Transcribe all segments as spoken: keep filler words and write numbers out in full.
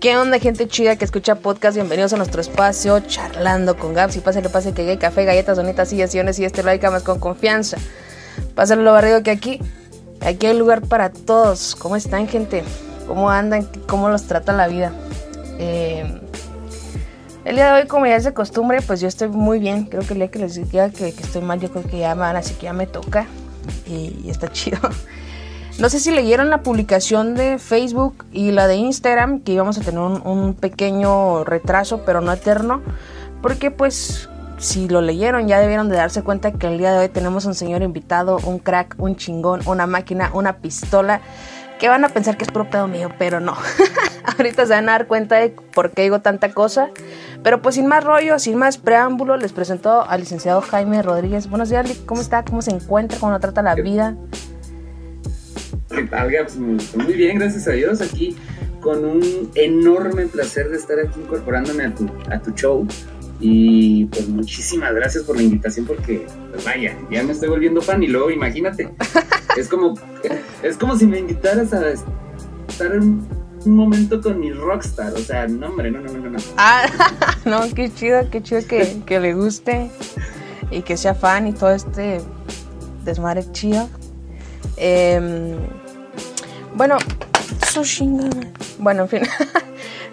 ¿Qué onda, gente chida que escucha podcast? Bienvenidos a nuestro espacio Charlando con Gaps. Y pásale, pásale, que hay café, galletas, bonitas sillas, sillones y este lo hay camas con confianza. Pásale lo barrido que aquí, aquí hay lugar para todos. ¿Cómo están, gente? ¿Cómo andan? ¿Cómo los trata la vida? Eh... El día de hoy, como ya es de costumbre, pues yo estoy muy bien. Creo que el día que les diga que, que estoy mal, yo creo que ya me van, así que ya me toca. Y, y está chido. No sé si leyeron la publicación de Facebook y la de Instagram, que íbamos a tener un, un pequeño retraso, pero no eterno. Porque pues, si lo leyeron, ya debieron de darse cuenta que el día de hoy tenemos un señor invitado, un crack, un chingón, una máquina, una pistola. Que van a pensar que es puro pedo mío, pero no. Ahorita se van a dar cuenta de por qué digo tanta cosa. Pero pues sin más rollo, sin más preámbulo, les presento al licenciado Jaime Rodríguez. Buenos días, ¿cómo está? ¿Cómo se encuentra? ¿Cómo lo trata la vida? ¿Qué tal, Gaps? Muy bien, gracias a Dios. Aquí con un enorme placer de estar aquí incorporándome a tu, a tu show. Y pues muchísimas gracias por la invitación, porque pues vaya, ya me estoy volviendo fan. Y luego imagínate, es como, es como si me invitaras a estar en un momento con mi rockstar, o sea, no hombre, no, no, no, no. Ah, no, qué chido, qué chido que, que le guste y que sea fan y todo este desmadre chido. Eh, bueno, su chingada. Bueno, en fin,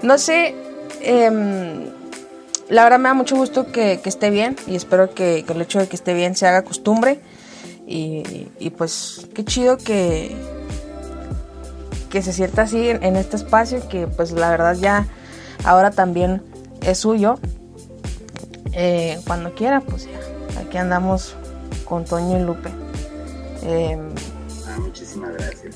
no sé, eh, la verdad me da mucho gusto que, que esté bien y espero que, que el hecho de que esté bien se haga costumbre y, y pues qué chido que... que se sienta así en, en este espacio, que pues la verdad ya ahora también es suyo. Eh, cuando quiera, pues ya, aquí andamos con Toño y Lupe. Eh, ah, muchísimas gracias.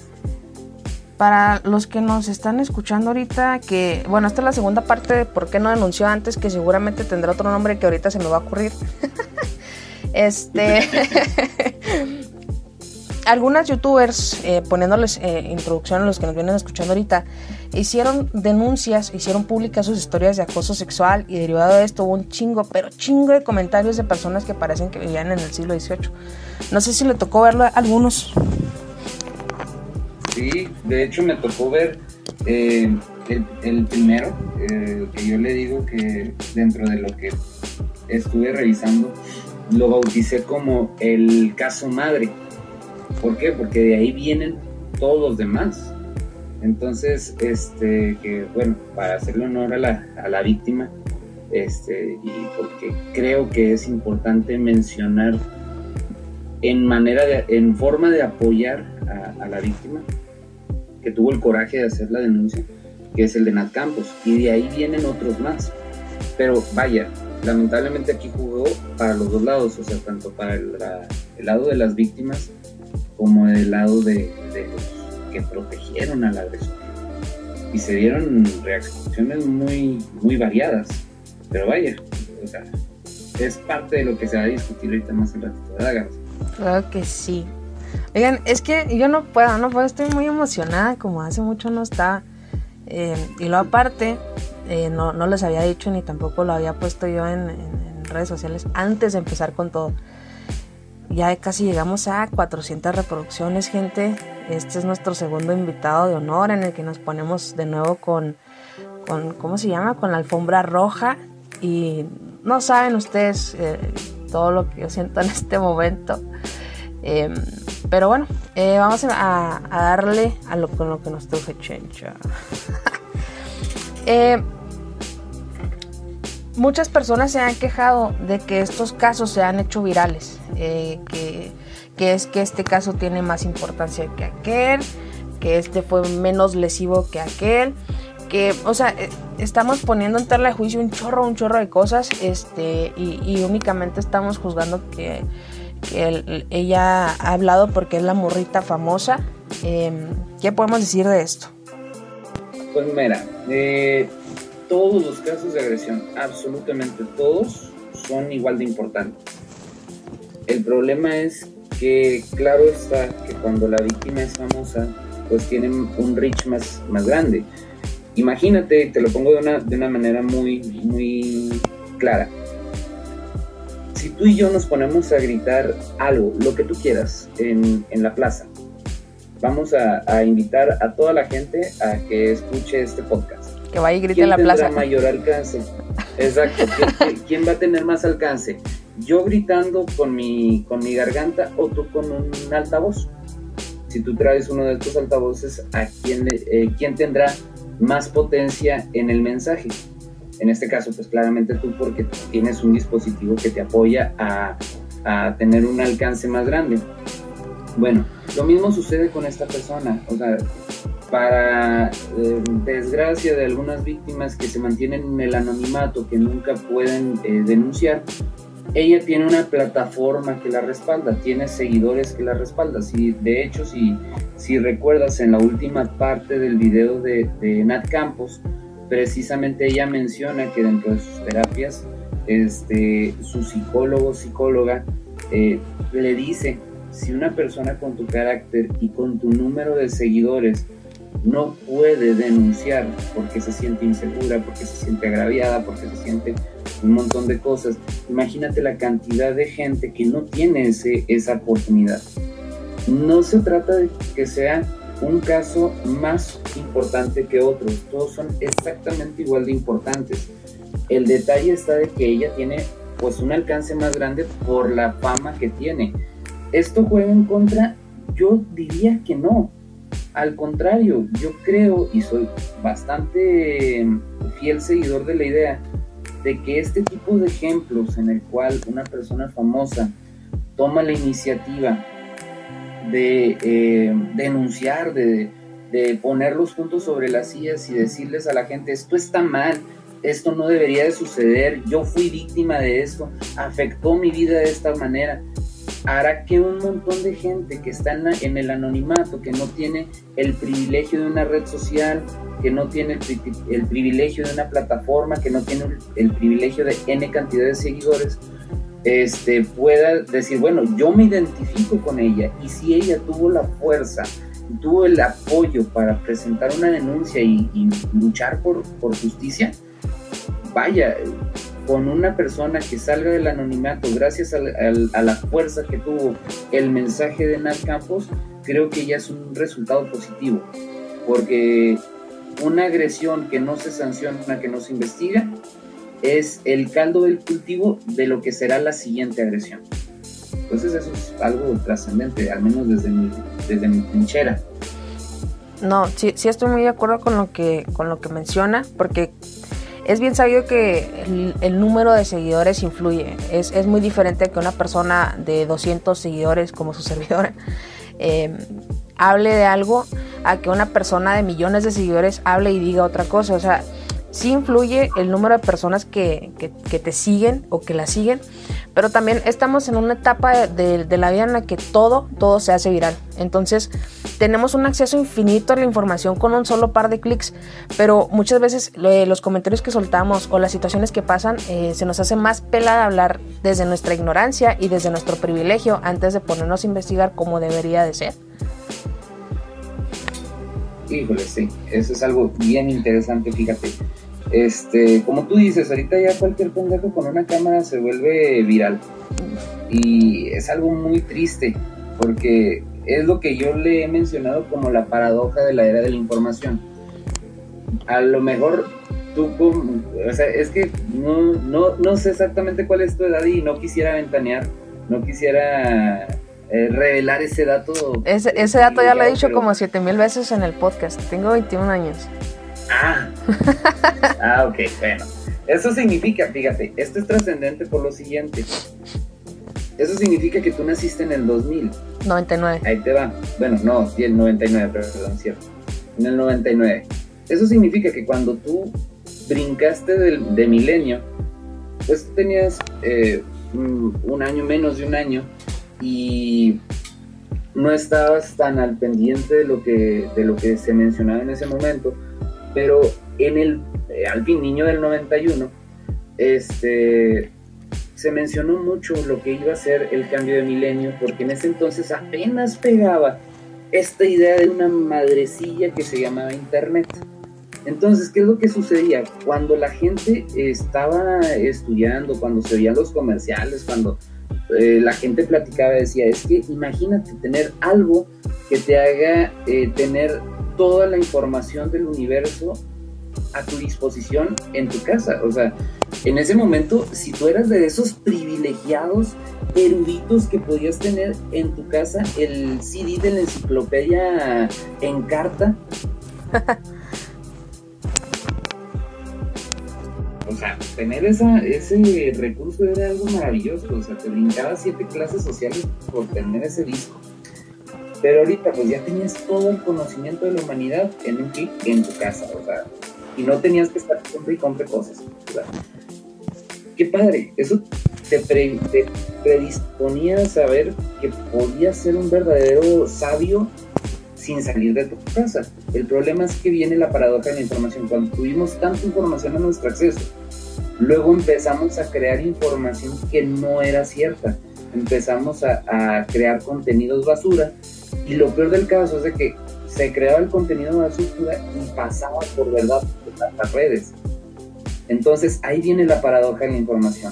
Para los que nos están escuchando ahorita, que bueno, esta es la segunda parte de por qué no denunció antes, que seguramente tendrá otro nombre que ahorita se me va a ocurrir. este... Algunas youtubers, eh, poniéndoles eh, introducción a los que nos vienen escuchando ahorita, hicieron denuncias, hicieron públicas sus historias de acoso sexual y derivado de esto hubo un chingo, pero chingo de comentarios de personas que parecen que vivían en el siglo dieciocho. No sé si le tocó verlo a algunos. Sí, de hecho me tocó ver eh, el, el primero, eh, que yo le digo que dentro de lo que estuve revisando, lo bauticé como el caso madre. ¿Por qué? Porque de ahí vienen todos los demás. Entonces, este, que bueno, para hacerle honor a la, a la víctima, este, y porque creo que es importante mencionar en manera, de, en forma de apoyar a, a la víctima que tuvo el coraje de hacer la denuncia, que es el de Nat Campos, y de ahí vienen otros más. Pero vaya, lamentablemente aquí jugó para los dos lados, o sea, tanto para el, la, el lado de las víctimas como del lado de, de los que protegieron al agresor. Y se dieron reacciones muy, muy variadas. Pero vaya, o sea, es parte de lo que se va a discutir ahorita más en ratito, ¿verdad, Gaby? Claro que sí. Oigan, es que yo no puedo, no puedo, estoy muy emocionada, como hace mucho no estaba. Eh, y luego aparte, eh, no, no les había dicho ni tampoco lo había puesto yo en, en, en redes sociales antes de empezar con todo. Ya casi llegamos a cuatrocientas reproducciones, gente. Este es nuestro segundo invitado de honor en el que nos ponemos de nuevo con, con ¿cómo se llama? Con la alfombra roja. Y no saben ustedes eh, todo lo que yo siento en este momento. Eh, pero bueno, eh, vamos a, a darle a lo, con lo que nos truje Chencha. eh... Muchas personas se han quejado de que estos casos se han hecho virales, eh, que, que es que este caso tiene más importancia que aquel, que este fue menos lesivo que aquel, que, o sea, eh, estamos poniendo en tela de juicio un chorro, un chorro de cosas, este, y, y únicamente estamos juzgando que, que el, ella ha hablado porque es la morrita famosa. Eh, ¿qué podemos decir de esto? Pues mira, eh... todos los casos de agresión, absolutamente todos, son igual de importantes. El problema es que, claro está, que cuando la víctima es famosa, pues tienen un reach más, más grande. Imagínate, te lo pongo de una, de una manera muy, muy clara. Si tú y yo nos ponemos a gritar algo, lo que tú quieras, en, en la plaza, vamos a, a invitar a toda la gente a que escuche este podcast. Que vaya y grite en la plaza. ¿Quién tendrá mayor alcance? Exacto. ¿Quién, ¿Quién va a tener más alcance? ¿Yo gritando con mi, con mi garganta o tú con un altavoz? Si tú traes uno de estos altavoces, ¿a quién, eh, quién tendrá más potencia en el mensaje? En este caso, pues claramente tú, porque tienes un dispositivo que te apoya a, a tener un alcance más grande. Bueno, lo mismo sucede con esta persona. O sea, para eh, desgracia de algunas víctimas que se mantienen en el anonimato, que nunca pueden eh, denunciar, ella tiene una plataforma que la respalda, tiene seguidores que la respaldan. Si, de hecho, si, si recuerdas en la última parte del video de, de Nat Campos, precisamente ella menciona que dentro de sus terapias, este, su psicólogo, psicóloga, eh, le dice, si una persona con tu carácter y con tu número de seguidores no puede denunciar porque se siente insegura, porque se siente agraviada, porque se siente un montón de cosas, imagínate la cantidad de gente que no tiene ese, esa oportunidad. No se trata de que sea un caso más importante que otro, todos son exactamente igual de importantes. El detalle está de que ella tiene pues un alcance más grande por la fama que tiene. ¿Esto juega en contra? Yo diría que no. Al contrario, yo creo y soy bastante fiel seguidor de la idea de que este tipo de ejemplos en el cual una persona famosa toma la iniciativa de eh, denunciar, de, de poner los puntos sobre las sillas y decirles a la gente, esto está mal, esto no debería de suceder, yo fui víctima de esto, afectó mi vida de esta manera, hará que un montón de gente que está en, la, en el anonimato, que no tiene el privilegio de una red social, que no tiene el, pri el privilegio de una plataforma, que no tiene el, el privilegio de ene cantidad de seguidores, este, pueda decir, bueno, yo me identifico con ella, y si ella tuvo la fuerza, tuvo el apoyo para presentar una denuncia y, y luchar por, por justicia, vaya, con una persona que salga del anonimato gracias al, al, a la fuerza que tuvo el mensaje de Nat Campos, creo que ya es un resultado positivo, porque una agresión que no se sanciona, que no se investiga, es el caldo del cultivo de lo que será la siguiente agresión. Entonces eso es algo trascendente, al menos desde mi, desde mi trinchera. No, sí, sí estoy muy de acuerdo con lo que, con lo que menciona, porque es bien sabido que el, el número de seguidores influye. Es, es muy diferente que una persona de doscientos seguidores como su servidora eh, hable de algo a que una persona de millones de seguidores hable y diga otra cosa. O sea, sí influye el número de personas que, que, que te siguen o que la siguen, pero también estamos en una etapa de, de, de la vida en la que todo, todo se hace viral. Entonces tenemos un acceso infinito a la información con un solo par de clics, pero muchas veces eh, los comentarios que soltamos o las situaciones que pasan eh, se nos hace más pelada hablar desde nuestra ignorancia y desde nuestro privilegio antes de ponernos a investigar como debería de ser. Híjole, sí, eso es algo bien interesante, fíjate. Este, como tú dices, ahorita ya cualquier pendejo con una cámara se vuelve viral. Y es algo muy triste, porque es lo que yo le he mencionado como la paradoja de la era de la información. A lo mejor tú, o sea, es que no, no, no sé exactamente cuál es tu edad y no quisiera ventanear, no quisiera eh, revelar ese dato. Ese, ese dato ya lo he dicho pero como siete mil veces en el podcast. Tengo veintiún años. Ah, ah, ok, bueno. Eso significa, fíjate, esto es trascendente por lo siguiente. Eso significa que tú naciste en el dos mil. noventa y nueve. Ahí te va. Bueno, no, sí, el noventa y nueve, perdón, cierto. En el noventa y nueve. Eso significa que cuando tú brincaste del, de milenio, pues tenías eh, un, un año, menos de un año, y no estabas tan al pendiente de lo que, de lo que se mencionaba en ese momento, pero en el, eh, al fin, niño del noventa y uno, este... se mencionó mucho lo que iba a ser el cambio de milenio, porque en ese entonces apenas pegaba esta idea de una madrecilla que se llamaba internet. Entonces, ¿qué es lo que sucedía? Cuando la gente estaba estudiando, cuando se veían los comerciales, cuando eh, la gente platicaba, decía, es que imagínate tener algo que te haga eh, tener toda la información del universo a tu disposición en tu casa. O sea, en ese momento, si tú eras de esos privilegiados eruditos que podías tener en tu casa el C D de la enciclopedia Encarta, o sea, tener esa, ese recurso era algo maravilloso. O sea, te brincaba siete clases sociales por tener ese disco. Pero ahorita pues ya tenías todo el conocimiento de la humanidad en un clic en tu casa, o sea, y no tenías que estar compre y compre cosas, o sea, qué padre. Eso te, pre, te predisponía a saber que podías ser un verdadero sabio sin salir de tu casa. El problema es que viene la paradoja de la información. Cuando tuvimos tanta información a nuestro acceso, luego empezamos a crear información que no era cierta, empezamos a, a crear contenidos basura. Y lo peor del caso es de que se creaba el contenido basura y pasaba por verdad por las redes. Entonces ahí viene la paradoja de la información.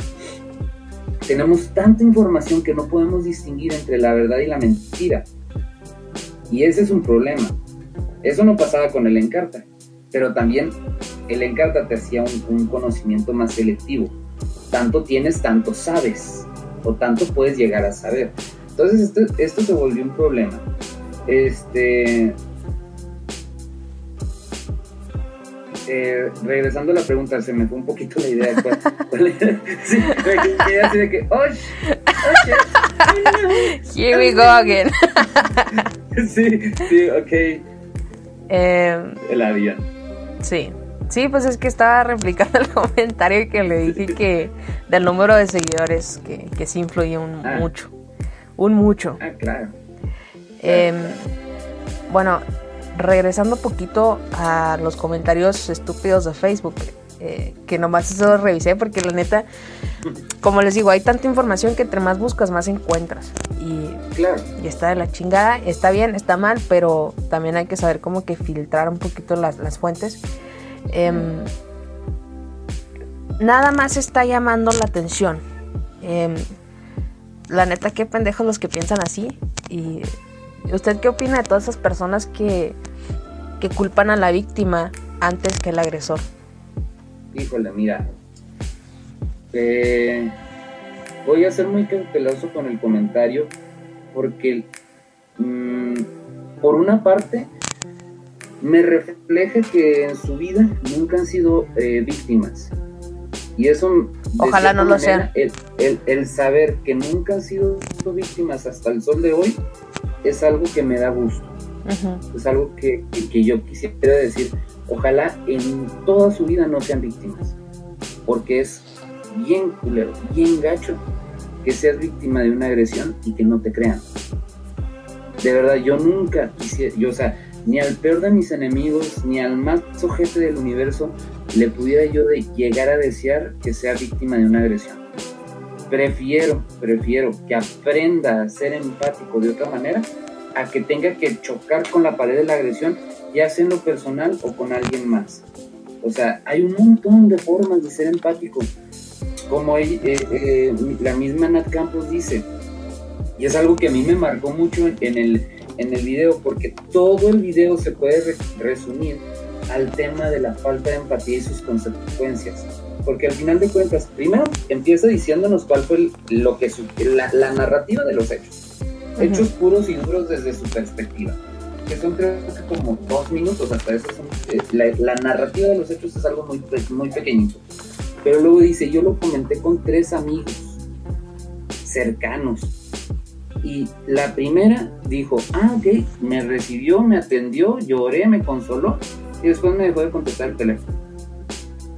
Tenemos tanta información que no podemos distinguir entre la verdad y la mentira, y ese es un problema. Eso no pasaba con el Encarta, pero también el Encarta te hacía un, un conocimiento más selectivo. Tanto tienes, tanto sabes, o tanto puedes llegar a saber. Entonces esto, esto se volvió un problema. Este, eh, regresando a la pregunta, se me fue un poquito la idea. ¿Cuál, cuál era? Sí, me quedé así de que, oh, okay. Here we go again. Sí, sí, ok. Eh, El avión. Sí. Sí, pues es que estaba replicando el comentario que le dije que del número de seguidores, que, que sí influye un ah. mucho. Un mucho. Ah, claro. Eh, claro. Bueno, regresando un poquito a los comentarios estúpidos de Facebook, eh, que nomás eso lo revisé porque la neta, como les digo, hay tanta información que entre más buscas, más encuentras. Y, claro. Y está de la chingada, está bien, está mal, pero también hay que saber como que filtrar un poquito las, las fuentes. Eh, nada más está llamando la atención. Eh, la neta, qué pendejos los que piensan así. ¿Y usted qué opina de todas esas personas que, que culpan a la víctima antes que el agresor? Híjole, mira, eh, voy a ser muy cauteloso con el comentario porque mm, por una parte me refleja que en su vida nunca han sido eh, víctimas. Y eso, ojalá no lo sean. El, el, el saber que nunca han sido víctimas hasta el sol de hoy es algo que me da gusto. Uh-huh. Es algo que, que, que yo quisiera decir. Ojalá en toda su vida no sean víctimas. Porque es bien culero, bien gacho que seas víctima de una agresión y que no te crean. De verdad, yo nunca quisiera, yo, o sea, ni al peor de mis enemigos, ni al más ojete del universo, le pudiera yo de llegar a desear que sea víctima de una agresión. Prefiero, prefiero que aprenda a ser empático de otra manera, a que tenga que chocar con la pared de la agresión, ya sea en lo personal o con alguien más. O sea, hay un montón de formas de ser empático. Como eh, eh, la misma Nat Campos dice, y es algo que a mí me marcó mucho en, en el... en el video, porque todo el video se puede re resumir al tema de la falta de empatía y sus consecuencias, porque al final de cuentas, primero empieza diciéndonos cuál fue el, lo que su, la, la narrativa de los hechos, uh-huh. hechos puros y duros desde su perspectiva, que son creo que como dos minutos, hasta eso son, eh, la, la narrativa de los hechos es algo muy, muy pequeñito, pero luego dice, yo lo comenté con tres amigos cercanos, y la primera dijo, ah, ok, me recibió, me atendió, lloré, me consoló, y después me dejó de contestar el teléfono.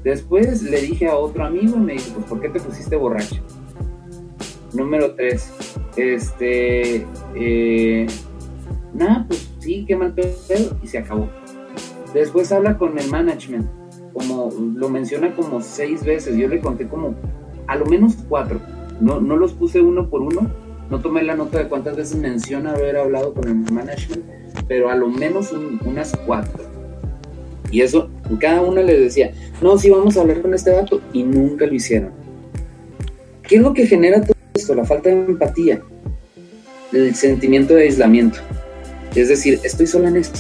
Después le dije a otro amigo y me dijo, pues, ¿por qué te pusiste borracho? Número tres, este, eh, nada, pues, sí, qué mal pedo, y se acabó. Después habla con el management, como lo menciona como seis veces, yo le conté como, a lo menos cuatro, no, no los puse uno por uno, no tomé la nota de cuántas veces menciona haber hablado con el management, pero a lo menos un, unas cuatro. Y eso, cada una les decía, no, sí vamos a hablar con este dato, y nunca lo hicieron. ¿Qué es lo que genera todo esto? La falta de empatía, el sentimiento de aislamiento. Es decir, estoy sola en esto.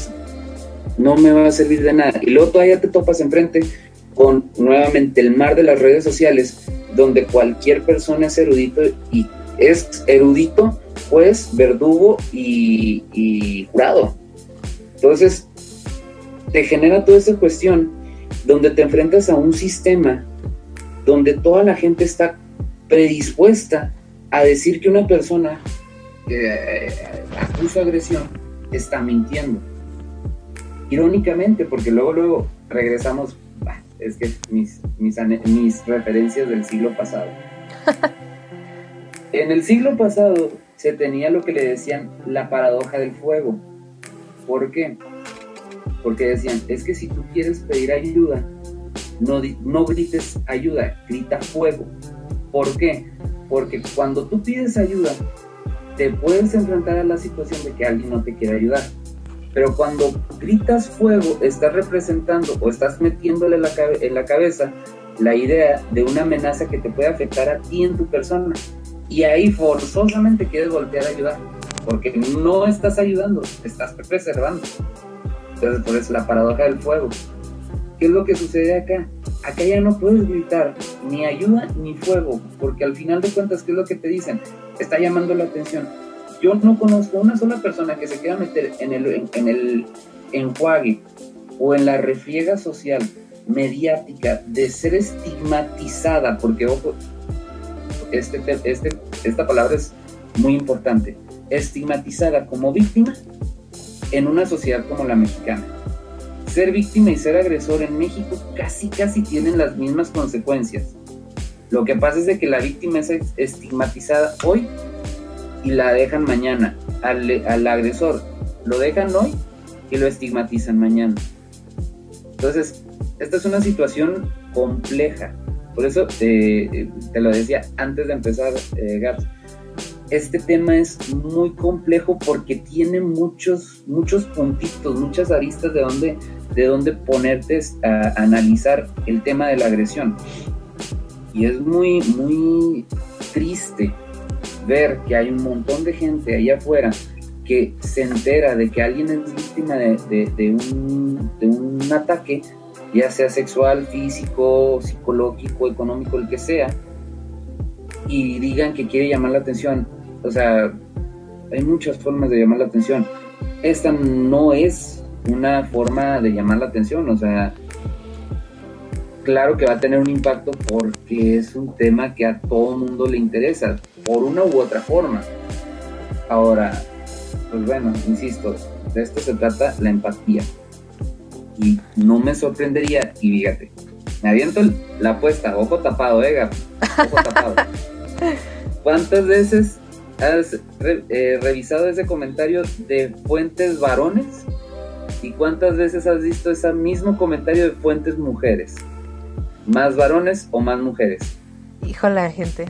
no me va a servir de nada. Y luego todavía te topas enfrente con nuevamente el mar de las redes sociales, donde cualquier persona es erudito y es erudito, pues verdugo y, y jurado. Entonces te genera toda esta cuestión donde te enfrentas a un sistema donde toda la gente está predispuesta a decir que una persona que eh, acusa agresión está mintiendo. Irónicamente, porque luego luego regresamos, bah, es que mis, mis, mis referencias del siglo pasado. En el siglo pasado se tenía lo que le decían la paradoja del fuego. ¿Por qué? Porque decían, es que si tú quieres pedir ayuda, no, no grites ayuda, grita fuego. ¿Por qué? Porque cuando tú pides ayuda, te puedes enfrentar a la situación de que alguien no te quiere ayudar. Pero cuando gritas fuego, estás representando o estás metiéndole la cabe- en la cabeza la idea de una amenaza que te puede afectar a ti en tu persona. Y ahí forzosamente quieres voltear a ayudar, porque no estás ayudando, te estás preservando. Entonces, por eso la paradoja del fuego. ¿Qué es lo que sucede acá? Acá ya no puedes gritar ni ayuda ni fuego, porque al final de cuentas, ¿qué es lo que te dicen? Está llamando la atención. Yo no conozco una sola persona que se quiera meter en el, en, en el enjuague o en la refriega social mediática de ser estigmatizada, porque, ojo, este, este, esta palabra es muy importante, estigmatizada como víctima en una sociedad como la mexicana. Ser víctima y ser agresor en México casi casi tienen las mismas consecuencias. Lo que pasa es de que la víctima es estigmatizada hoy y la dejan mañana. Al, al agresor lo dejan hoy y lo estigmatizan mañana. Entonces, esta es una situación compleja. Por eso eh, te lo decía antes de empezar, eh, Gaps. Este tema es muy complejo porque tiene muchos, muchos puntitos, muchas aristas de donde, de donde ponerte a analizar el tema de la agresión. Y es muy, muy triste ver que hay un montón de gente allá afuera que se entera de que alguien es víctima de, de, de, un, de un ataque, ya sea sexual, físico, psicológico, económico, el que sea, y digan que quiere llamar la atención. O sea, hay muchas formas de llamar la atención. Esta no es una forma de llamar la atención. O sea, claro que va a tener un impacto porque es un tema que a todo mundo le interesa, por una u otra forma. Ahora, pues bueno, insisto, de esto se trata la empatía. Y no me sorprendería, y fíjate, me aviento la apuesta, ojo tapado, eh, Gaby, ojo tapado. ¿Cuántas veces has re, eh, revisado ese comentario de fuentes varones? ¿Y cuántas veces has visto ese mismo comentario de fuentes mujeres? ¿Más varones o más mujeres? Híjole, gente.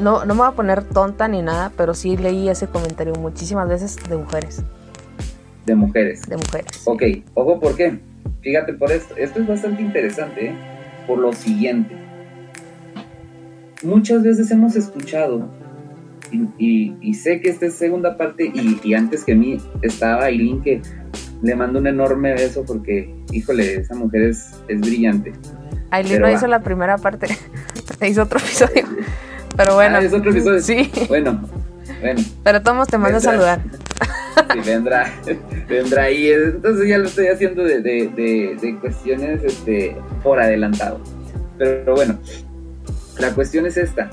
No, no me voy a poner tonta ni nada, pero sí leí ese comentario muchísimas veces de mujeres. De mujeres. De mujeres. Ok, ojo, ¿por qué? Fíjate por esto. Esto es bastante interesante, ¿eh? Por lo siguiente. Muchas veces hemos escuchado, y, y, y sé que esta es segunda parte, y, y antes que mí estaba Ailín, que le mando un enorme beso porque, híjole, esa mujer es, es brillante. Ailín pero no va. Hizo la primera parte, hizo otro episodio, pero bueno. Ah, ¿es otro episodio? Sí. Bueno, bueno. Pero todos te mando a saludar. Sí, vendrá, vendrá ahí. Entonces ya lo estoy haciendo de, de, de, de cuestiones este, por adelantado. Pero, pero bueno, la cuestión es esta.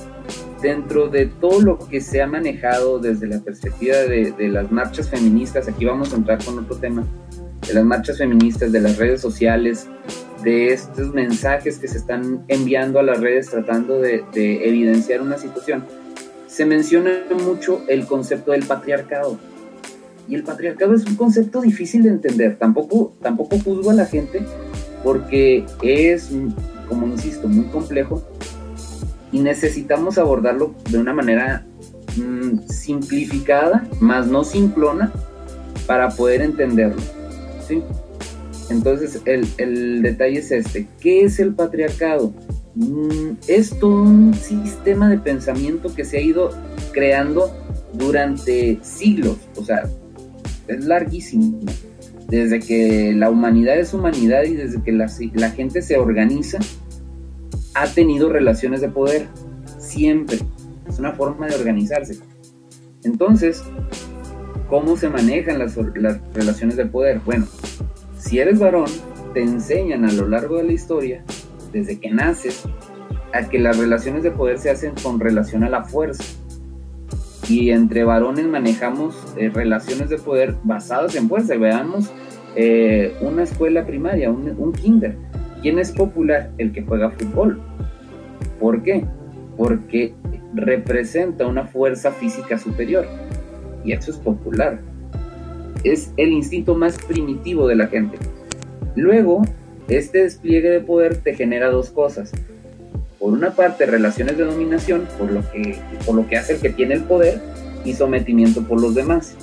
Dentro de todo lo que se ha manejado desde la perspectiva de, de las marchas feministas, aquí vamos a entrar con otro tema, de las marchas feministas, de las redes sociales, de estos mensajes que se están enviando a las redes tratando de, de evidenciar una situación, se menciona mucho el concepto del patriarcado. Y el patriarcado es un concepto difícil de entender. Tampoco, tampoco juzgo a la gente porque es, como insisto, muy complejo y necesitamos abordarlo de una manera mmm, simplificada, más no simplona, para poder entenderlo, ¿sí? Entonces el, el detalle es este. ¿Qué es el patriarcado? Mm, es todo un sistema de pensamiento que se ha ido creando durante siglos, o sea, es larguísimo, desde que la humanidad es humanidad y desde que la, la gente se organiza, ha tenido relaciones de poder, siempre. Es una forma de organizarse. Entonces, ¿cómo se manejan las, las relaciones de poder? Bueno, si eres varón, te enseñan a lo largo de la historia, desde que naces, a que las relaciones de poder se hacen con relación a la fuerza. Y entre varones manejamos eh, relaciones de poder basadas en fuerza. Veamos eh, una escuela primaria, un, un kinder. ¿Quién es popular? El que juega fútbol. ¿Por qué? Porque representa una fuerza física superior. Y eso es popular. Es el instinto más primitivo de la gente. Luego, este despliegue de poder te genera dos cosas. Por una parte, relaciones de dominación, por lo que, por lo que hace el que tiene el poder, y sometimiento por los demás.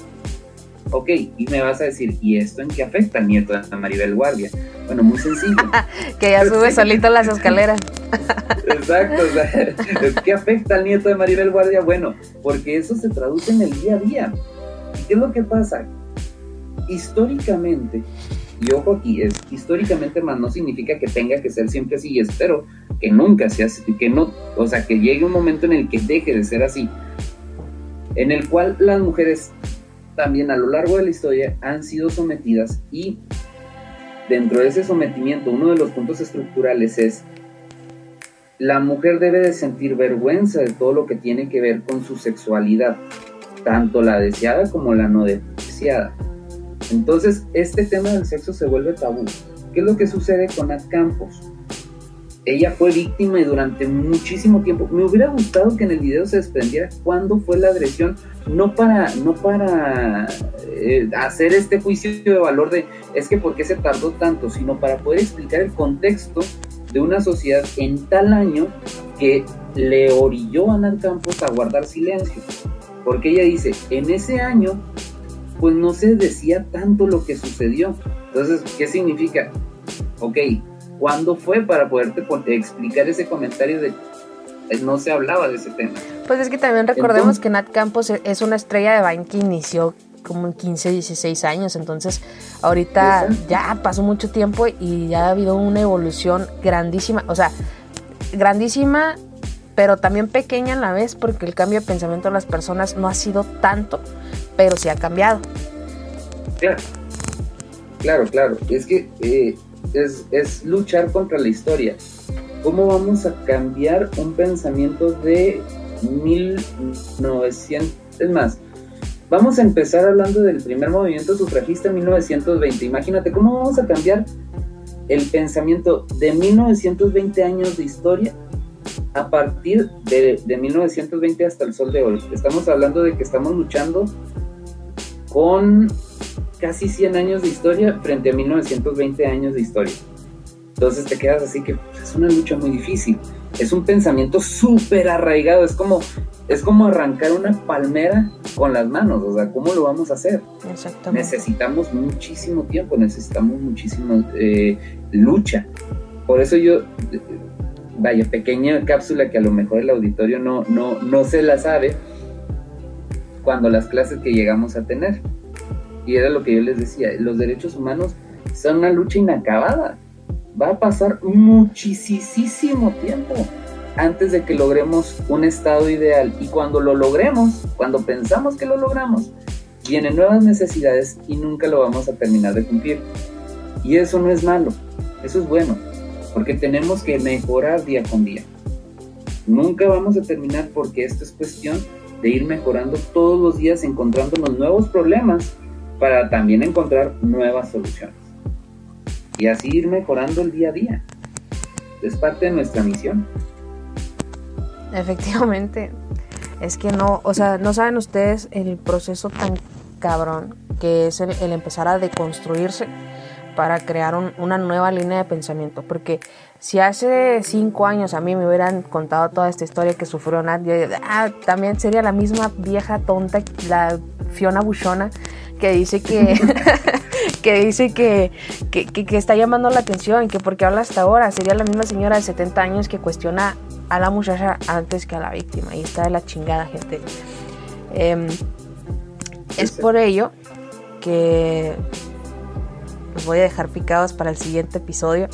Ok, y me vas a decir, ¿y esto en qué afecta al nieto de Maribel Guardia? Bueno, muy sencillo. Que ya sube solito las escaleras. Exacto, o sea, ¿qué afecta al nieto de Maribel Guardia? Bueno, porque eso se traduce en el día a día. ¿Y qué es lo que pasa? Históricamente, y ojo aquí, es históricamente, más no significa que tenga que ser siempre así, y espero que nunca sea así, que no, o sea, que llegue un momento en el que deje de ser así, en el cual las mujeres también a lo largo de la historia han sido sometidas, y dentro de ese sometimiento uno de los puntos estructurales es: la mujer debe de sentir vergüenza de todo lo que tiene que ver con su sexualidad, tanto la deseada como la no deseada. Entonces este tema del sexo se vuelve tabú. ¿Qué es lo que sucede con Nat Campos? Ella fue víctima y durante muchísimo tiempo, me hubiera gustado que en el video se desprendiera cuándo fue la agresión, no para, no para eh, hacer este juicio de valor de es que por qué se tardó tanto, sino para poder explicar el contexto de una sociedad en tal año que le orilló a Nat Campos a guardar silencio, porque ella dice, en ese año pues no se decía tanto lo que sucedió. Entonces, ¿qué significa? Ok, ¿cuándo fue para poderte explicar ese comentario de no se hablaba de ese tema? Pues es que también recordemos entonces, que Nat Campos es una estrella de Vine que inició como en quince, dieciséis años, entonces ahorita ¿esa? Ya pasó mucho tiempo y ya ha habido una evolución grandísima, o sea, grandísima, pero también pequeña a la vez, porque el cambio de pensamiento de las personas no ha sido tanto, pero sí ha cambiado. Claro, claro, claro. Es que... Eh, Es, es luchar contra la historia. ¿Cómo vamos a cambiar un pensamiento de mil novecientos? Es más, vamos a empezar hablando del primer movimiento sufragista en mil novecientos veinte. Imagínate, ¿cómo vamos a cambiar el pensamiento de mil novecientos veinte años de historia a partir de, de mil novecientos veinte hasta el sol de hoy? Estamos hablando de que estamos luchando con casi cien años de historia frente a mil novecientos veinte años de historia. Entonces te quedas así que es una lucha muy difícil. Es un pensamiento súper arraigado. Es como, es como arrancar una palmera con las manos. O sea, ¿cómo lo vamos a hacer? Exactamente. Necesitamos muchísimo tiempo, necesitamos muchísima eh, lucha. Por eso yo, vaya, pequeña cápsula que a lo mejor el auditorio no, no, no se la sabe cuando las clases que llegamos a tener. Y era lo que yo les decía, los derechos humanos son una lucha inacabada. Va a pasar muchísimo tiempo antes de que logremos un estado ideal. Y cuando lo logremos, cuando pensamos que lo logramos, vienen nuevas necesidades y nunca lo vamos a terminar de cumplir. Y eso no es malo, eso es bueno, porque tenemos que mejorar día con día. Nunca vamos a terminar, porque esto es cuestión de ir mejorando todos los días, encontrándonos nuevos problemas para también encontrar nuevas soluciones y así ir mejorando el día a día. Es parte de nuestra misión. Efectivamente, es que no, o sea, no saben ustedes el proceso tan cabrón que es el, el empezar a deconstruirse para crear un, una nueva línea de pensamiento, porque si hace cinco años a mí me hubieran contado toda esta historia que sufrió Nat, yo, ah, también sería la misma vieja tonta, la Fiona buchona, que dice que que dice que, que, que, que está llamando la atención, que porque habla hasta ahora. Sería la misma señora de setenta años que cuestiona a la muchacha antes que a la víctima, y está de la chingada, gente. Eh, es por ello que los voy a dejar picados para el siguiente episodio,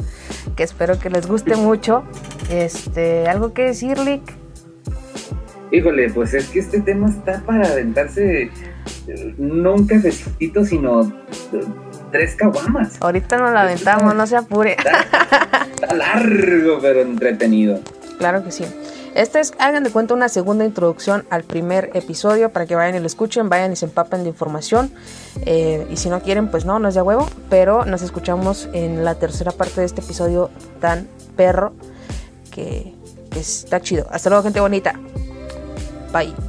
que espero que les guste mucho. Este, ¿algo que decir, Lick? Híjole, pues es que este tema está para aventarse no un cafecito, sino tres caguamas. Ahorita nos la aventamos, no se apure. Está, está largo, pero entretenido. Claro que sí. Esta es, hagan de cuenta, una segunda introducción al primer episodio para que vayan y lo escuchen, vayan y se empapen de información. Eh, y si no quieren, pues no, no es de huevo. Pero nos escuchamos en la tercera parte de este episodio tan perro que, que está chido. Hasta luego, gente bonita. Bye.